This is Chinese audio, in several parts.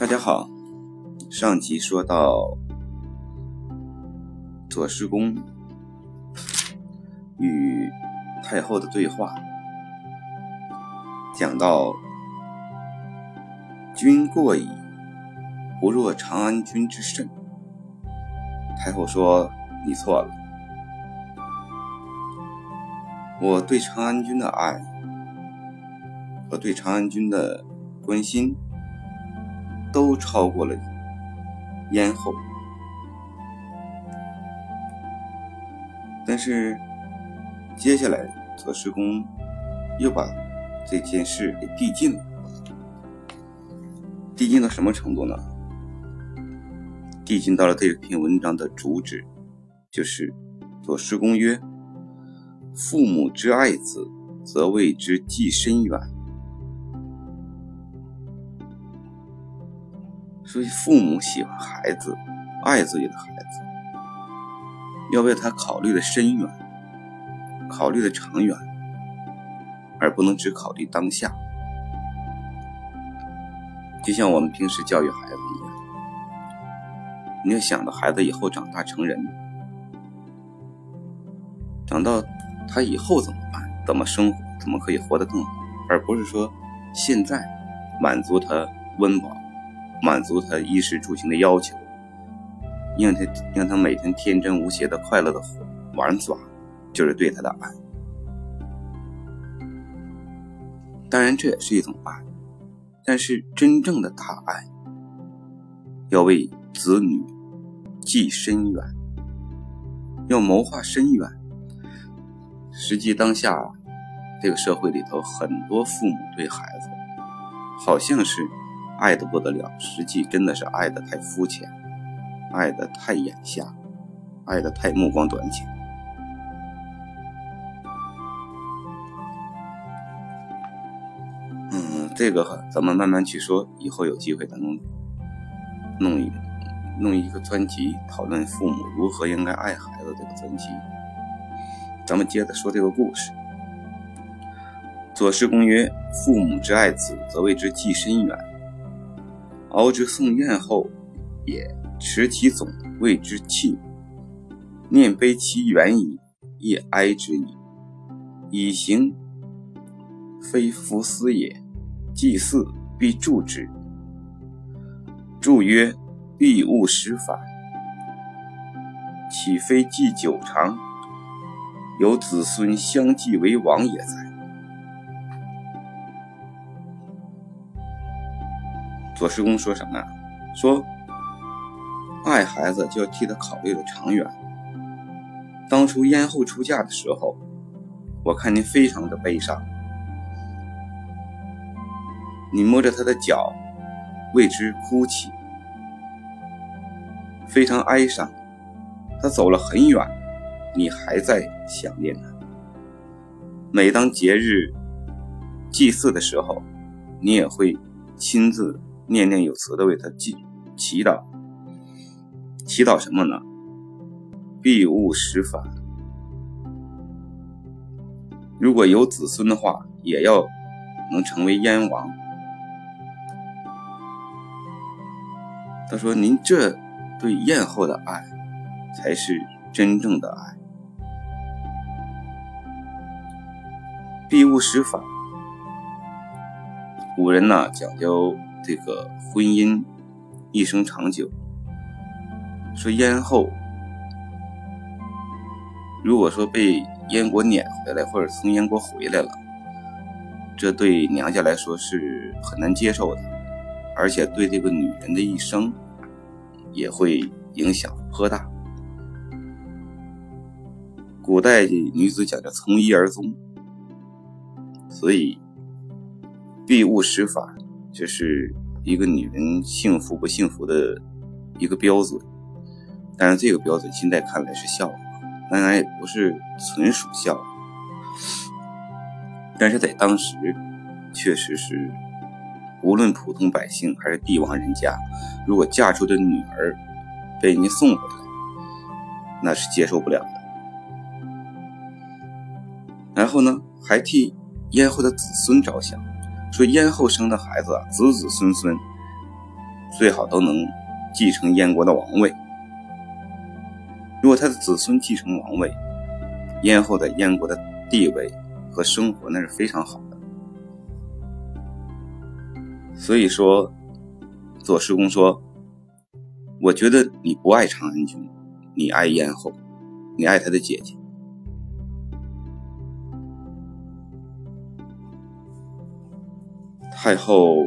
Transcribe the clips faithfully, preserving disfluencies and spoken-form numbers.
大家好，上集说到左师公与太后的对话，讲到君过矣，不若长安君之身。太后说你错了，我对长安君的爱，我对长安君的关心都超过了咽喉。但是接下来左师公又把这件事给递进了，递进到什么程度呢？递进到了这篇文章的主旨，就是左师公曰：父母之爱子，则谓之既深远。所以父母喜欢孩子，爱自己的孩子，要为他考虑的深远，考虑的长远，而不能只考虑当下。就像我们平时教育孩子一样，你要想到孩子以后长大成人，长到他以后怎么办，怎么生活，怎么可以活得更好，而不是说现在满足他温饱，满足他衣食住行的要求，让他让他每天天真无邪的快乐的玩耍，就是对他的爱。当然这也是一种爱，但是真正的大爱要为子女计深远，要谋划深远。实际当下这个社会里头，很多父母对孩子好像是爱得不得了，实际真的是爱得太肤浅，爱得太眼瞎，爱得太目光短浅。嗯，这个咱们慢慢去说，以后有机会咱们弄一弄一个专辑，讨论父母如何应该爱孩子这个专辑。咱们接着说这个故事。左师公曰：父母之爱子，则谓之既深远。敖之送宴后，也持其总，谓之弃。念悲其远矣，亦哀之矣。以行非夫思也，祭祀必助之。助曰：必勿使反，岂非祭久长，有子孙相继为王也哉。左师公说什么啊？说爱孩子就要替他考虑的长远。当初燕后出嫁的时候，我看您非常的悲伤，你摸着他的脚为之哭泣，非常哀伤，他走了很远，你还在想念他。每当节日祭祀的时候，你也会亲自念念有词的为他祈祷。祈祷什么呢？必勿使反，如果有子孙的话，也要能成为燕王。他说您这对燕后的爱才是真正的爱。必勿使反，古人呢讲究这个婚姻一生长久，说燕后如果说被燕国撵回来，或者从燕国回来了，这对娘家来说是很难接受的，而且对这个女人的一生也会影响颇大。古代的女子讲究从一而终，所以必勿使反就是一个女人幸福不幸福的一个标准。当然这个标准现在看来是笑话，当然也不是纯属笑话，但是在当时确实是无论普通百姓还是帝王人家，如果嫁出的女儿被人家送回来，那是接受不了的。然后呢还替燕后的子孙着想，说燕后生的孩子啊，子子孙孙最好都能继承燕国的王位。如果他的子孙继承王位，燕后的燕国的地位和生活那是非常好的。所以说左师公说，我觉得你不爱长安君，你爱燕后，你爱他的姐姐。太后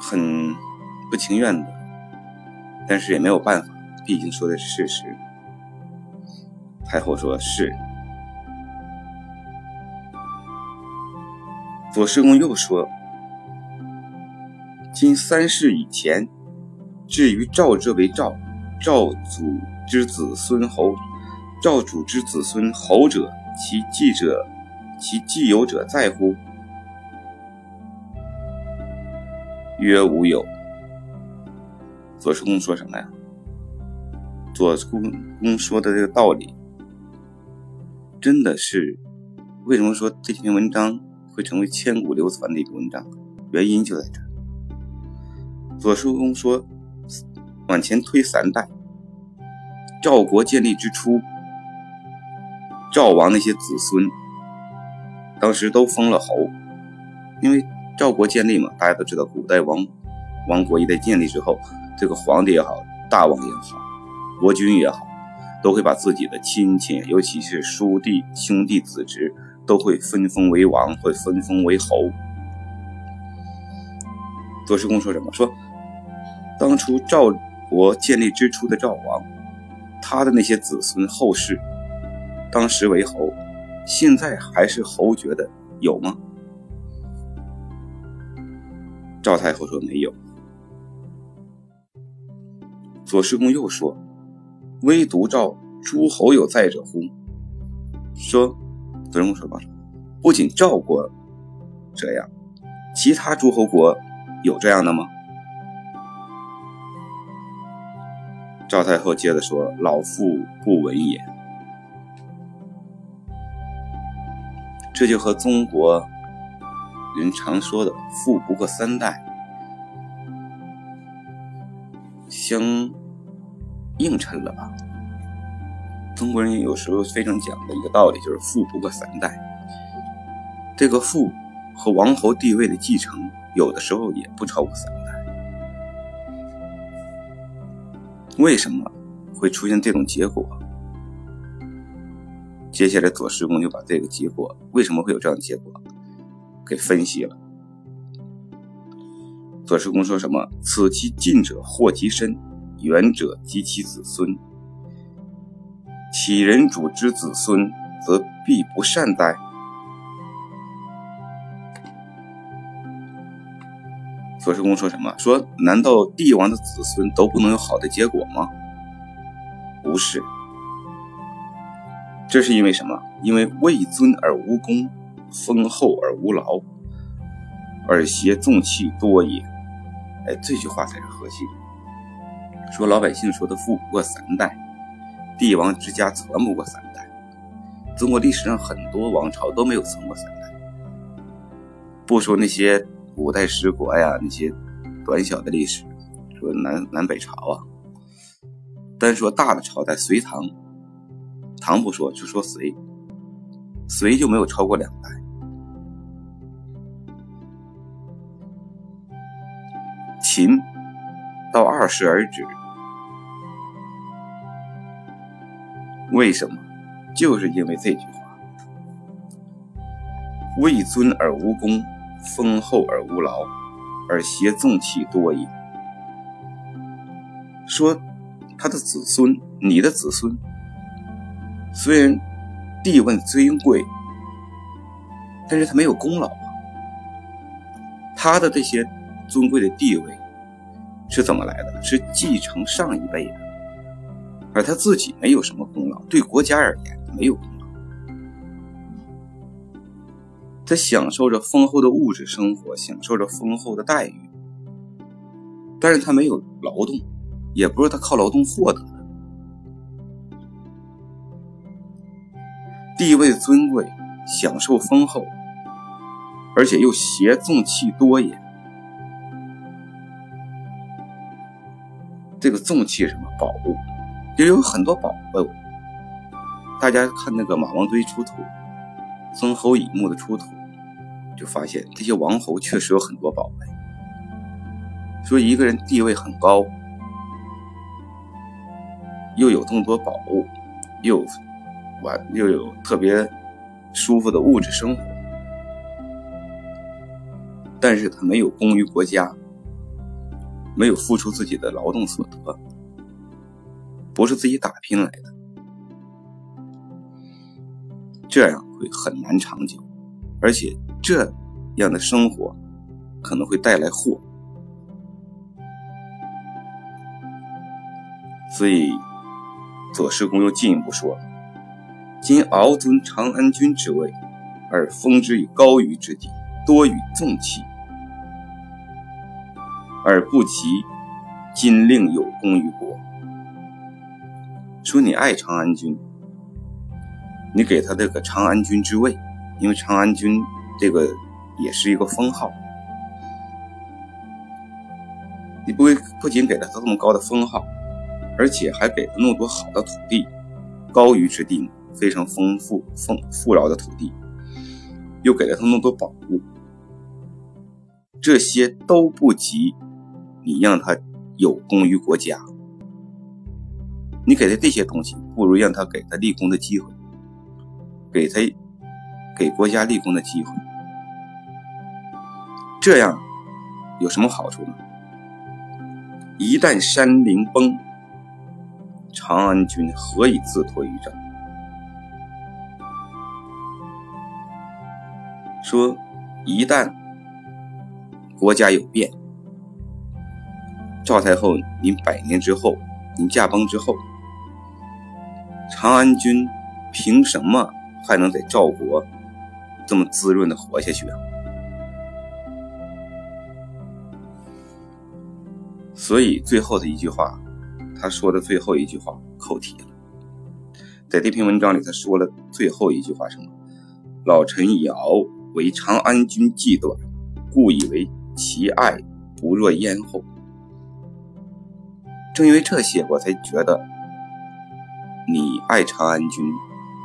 很不情愿的，但是也没有办法，毕竟说的是事实。太后说是。左师公又说，今三世以前，至于赵者为赵，赵祖之子孙侯，赵主之子孙侯者，其继者，其继有者在乎？曰无有。左师公说什么呀？左师公说的这个道理，真的是为什么说这篇文章会成为千古流传的一个文章，原因就在这儿。左师公说，往前推三代，赵国建立之初，赵王那些子孙当时都封了侯，因为赵国建立嘛，大家都知道，古代王王国一代建立之后，这个皇帝也好，大王也好，国君也好，都会把自己的亲戚，尤其是叔弟兄弟子侄，都会分封为王，会分封为侯。左师公说什么？说当初赵国建立之初的赵王，他的那些子孙后世当时为侯，现在还是侯爵的有吗？赵太后说没有。左师公又说，唯独赵诸侯有在者乎？说左师公说吧，不仅赵国这样，其他诸侯国有这样的吗？赵太后接着说，老妇不闻也。这就和中国人常说的富不过三代相映衬了吧。中国人有时候非常讲的一个道理，就是富不过三代。这个富和王侯地位的继承，有的时候也不超过三代。为什么会出现这种结果？接下来左师公就把这个结果，为什么会有这样的结果，给分析了。左师公说什么？此其近者祸其身，远者及其子孙。杞人主之子孙，则必不善哉？左师公说什么？说难道帝王的子孙都不能有好的结果吗？不是。这是因为什么？因为位尊而无功，封厚而无劳，尔挟重器多也。哎，这句话才是核心。说老百姓说的富不过三代，帝王之家存不过三代。中国历史上很多王朝都没有存过三代。不说那些古代十国呀，那些短小的历史，说南南北朝啊，单说大的朝代，隋唐，唐不说，就说隋，隋就没有超过两代。秦到二世而止，为什么？就是因为这句话：位尊而无功，封厚而无劳，而挟纵器多也。说他的子孙，你的子孙，虽然地位尊贵，但是他没有功劳啊。他的这些尊贵的地位是怎么来的？是继承上一辈的，而他自己没有什么功劳，对国家而言没有功劳。他享受着丰厚的物质生活，享受着丰厚的待遇，但是他没有劳动，也不是他靠劳动获得的。地位尊贵，享受丰厚，而且又挟纵器多也。这个重器是什么宝物，也有很多宝物。大家看那个马王堆出土，曾侯乙墓的出土，就发现这些王侯确实有很多宝贝。所以一个人地位很高，又有这么多宝物，又有玩又有特别舒服的物质生活，但是他没有功于国家，没有付出自己的劳动所得，不是自己打拼来的，这样会很难长久，而且这样的生活可能会带来祸。所以左师公又进一步说，今敖尊长安君之位，而封之于高于之地，多于纵器，而不及今令有功于国。说你爱长安君，你给他这个长安君之位，因为长安君这个也是一个封号，你不会不仅给了他这么高的封号，而且还给了那么多好的土地，高于之地非常丰富丰富饶的土地，又给了他那么多宝物，这些都不及你让他有功于国家。你给他这些东西，不如让他给他立功的机会，给他给国家立功的机会，这样有什么好处呢？一旦山陵崩，长安君何以自脱于战？说一旦国家有变，赵太后您百年之后，您驾崩之后，长安君凭什么还能在赵国这么滋润的活下去啊？所以最后的一句话，他说的最后一句话扣题了。在这篇文章里，他说了最后一句话什么？老臣以敖为长安君计短，故以为其爱不若咽喉。正因为这些，我才觉得你爱长安君，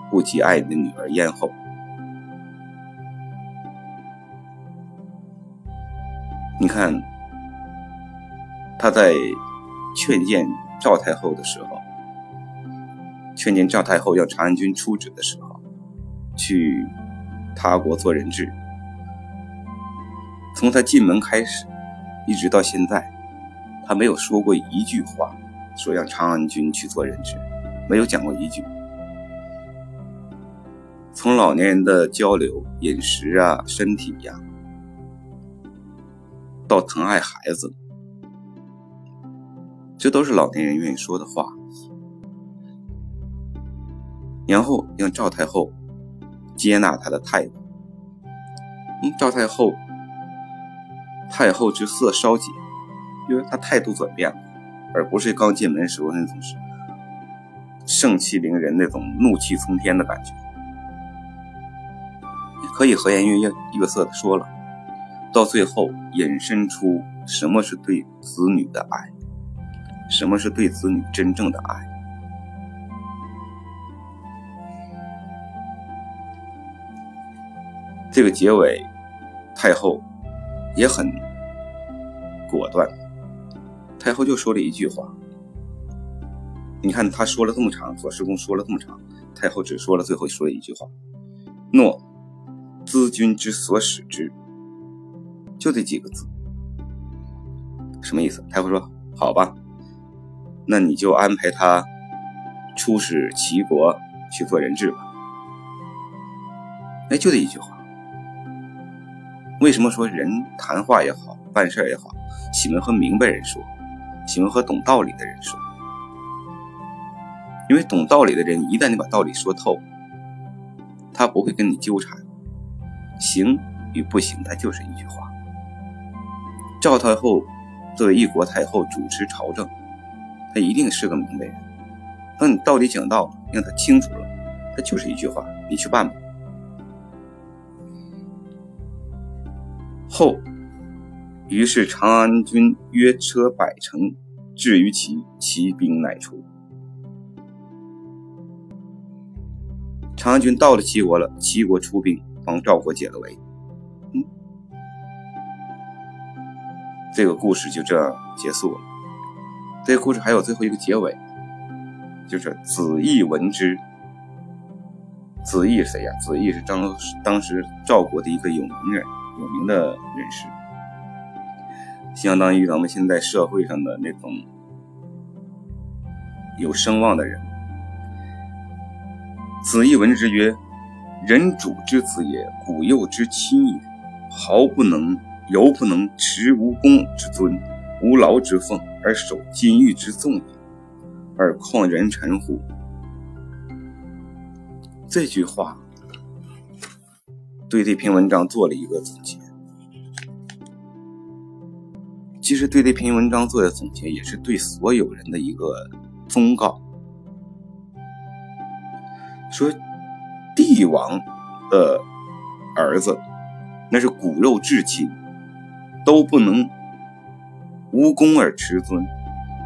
不及爱你的女儿咽喉。你看，他在劝谏赵太后的时候，劝谏赵太后要长安君出旨的时候，去他国做人质，从他进门开始一直到现在，他没有说过一句话说让长安君去做人质，没有讲过一句。从老年人的交流，饮食啊，身体啊，到疼爱孩子，这都是老年人愿意说的话。然后让赵太后接纳他的态度。嗯，赵太后太后之色稍解，因为他态度转变了，而不是刚进门时候那种盛气凌人，那种怒气冲天的感觉。也可以和颜悦色的说了，到最后引申出什么是对子女的爱，什么是对子女真正的爱。这个结尾太后也很果断，太后就说了一句话。你看他说了这么长，左师公说了这么长，太后只说了最后说了一句话，诺兹君之所使之，就这几个字。什么意思？太后说好吧，那你就安排他出使齐国去做人质吧。哎，就这一句话。为什么说人谈话也好，办事也好，喜欢和明白人说，喜欢和懂道理的人说？因为懂道理的人，一旦你把道理说透，他不会跟你纠缠，行与不行，他就是一句话。赵太后作为一国太后主持朝政，他一定是个明白人。当你道理讲到，让他清楚了，他就是一句话，你去办吧。后于是长安君约车百乘，至于其，其兵乃出。长安军到了齐国了，齐国出兵帮赵国解了围。嗯，这个故事就这样结束了。这个故事还有最后一个结尾，就是子义闻之。子义是谁呀、啊？子义是当当时赵国的一个有名人，有名的人士，相当于咱们现在社会上的那种有声望的人。子义闻之曰：“人主之子也，古幼之亲也，毫不能，犹不能持无功之尊，无劳之俸，而守金玉之纵也，而旷人臣乎？”这句话对这篇文章做了一个总结。其实对这篇文章做的总结，也是对所有人的一个忠告。说帝王的儿子那是骨肉至亲，都不能无功而持尊，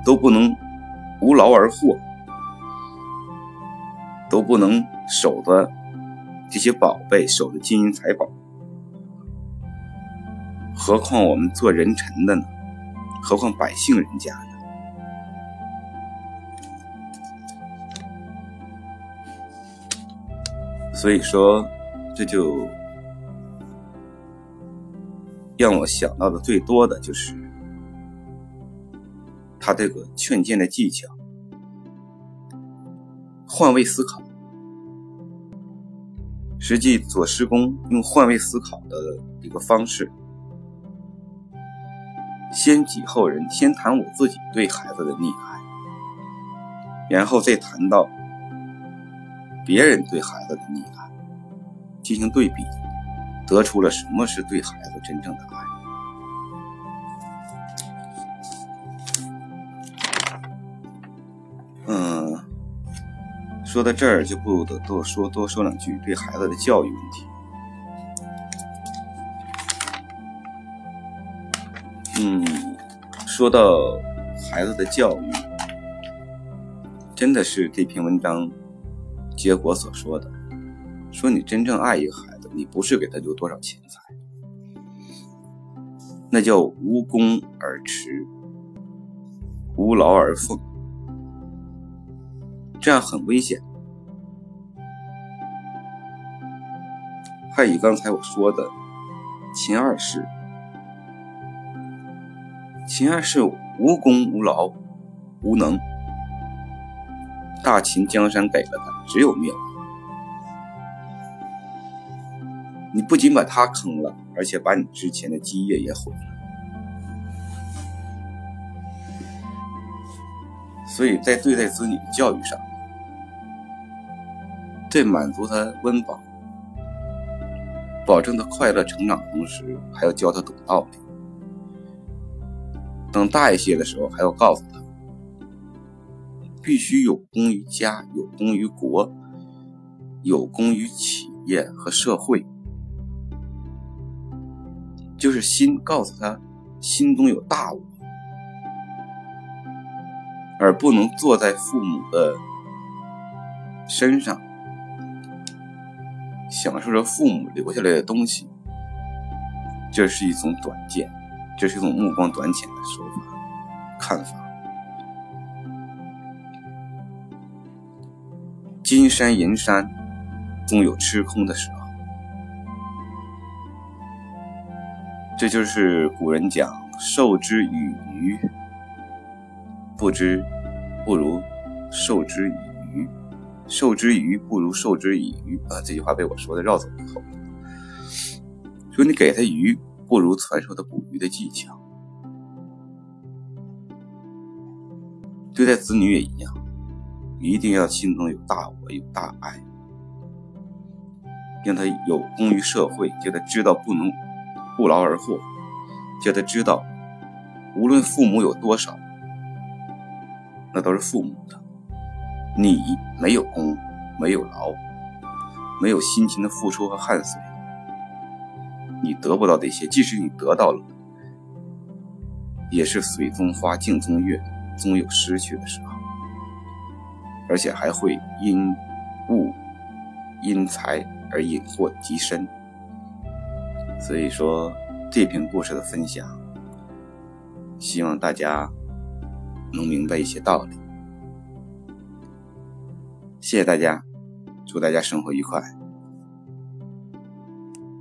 都不能无劳而获，都不能守着这些宝贝，守着金银财宝，何况我们做人臣的呢？何况百姓人家呢？所以说，这就让我想到的最多的就是他这个劝谏的技巧，换位思考。实际左师公用换位思考的一个方式，先己后人，先谈我自己对孩子的溺爱，然后再谈到别人对孩子的溺爱，进行对比，得出了什么是对孩子真正的爱。嗯，说到这儿就不得多说多说两句对孩子的教育问题。嗯，说到孩子的教育，真的是这篇文章结果所说的，说你真正爱一个孩子，你不是给他留多少钱财，那叫无功而驰，无劳而奉，这样很危险。还以刚才我说的秦二世，秦二世无功无劳无能，大秦江山给了他，只有灭亡。你不仅把他坑了，而且把你之前的基业也毁了。所以在对待子女的教育上，在满足他温饱，保证他快乐成长的同时，还要教他懂道理。等大一些的时候，还要告诉他必须有功于家，有功于国，有功于企业和社会。就是心，告诉他心中有大我，而不能坐在父母的身上，享受着父母留下来的东西。这是一种短见，这是一种目光短浅的说法、看法。金山银山，总有吃空的时候。这就是古人讲授之以鱼，不知不如授之以渔，授之以渔不如授之以渔啊！这句话被我说的绕走以后，说你给他鱼，不如传授他捕鱼的技巧。对待子女也一样，一定要心中有大我，有大爱，让他有功于社会，叫他知道不能不劳而获，叫他知道无论父母有多少，那都是父母的，你没有功，没有劳，没有辛勤的付出和汗水，你得不到这些，即使你得到了，也是水中花，镜中月，总有失去的时候，而且还会因物因财而引祸及身。所以说这篇故事的分享，希望大家能明白一些道理。谢谢大家，祝大家生活愉快。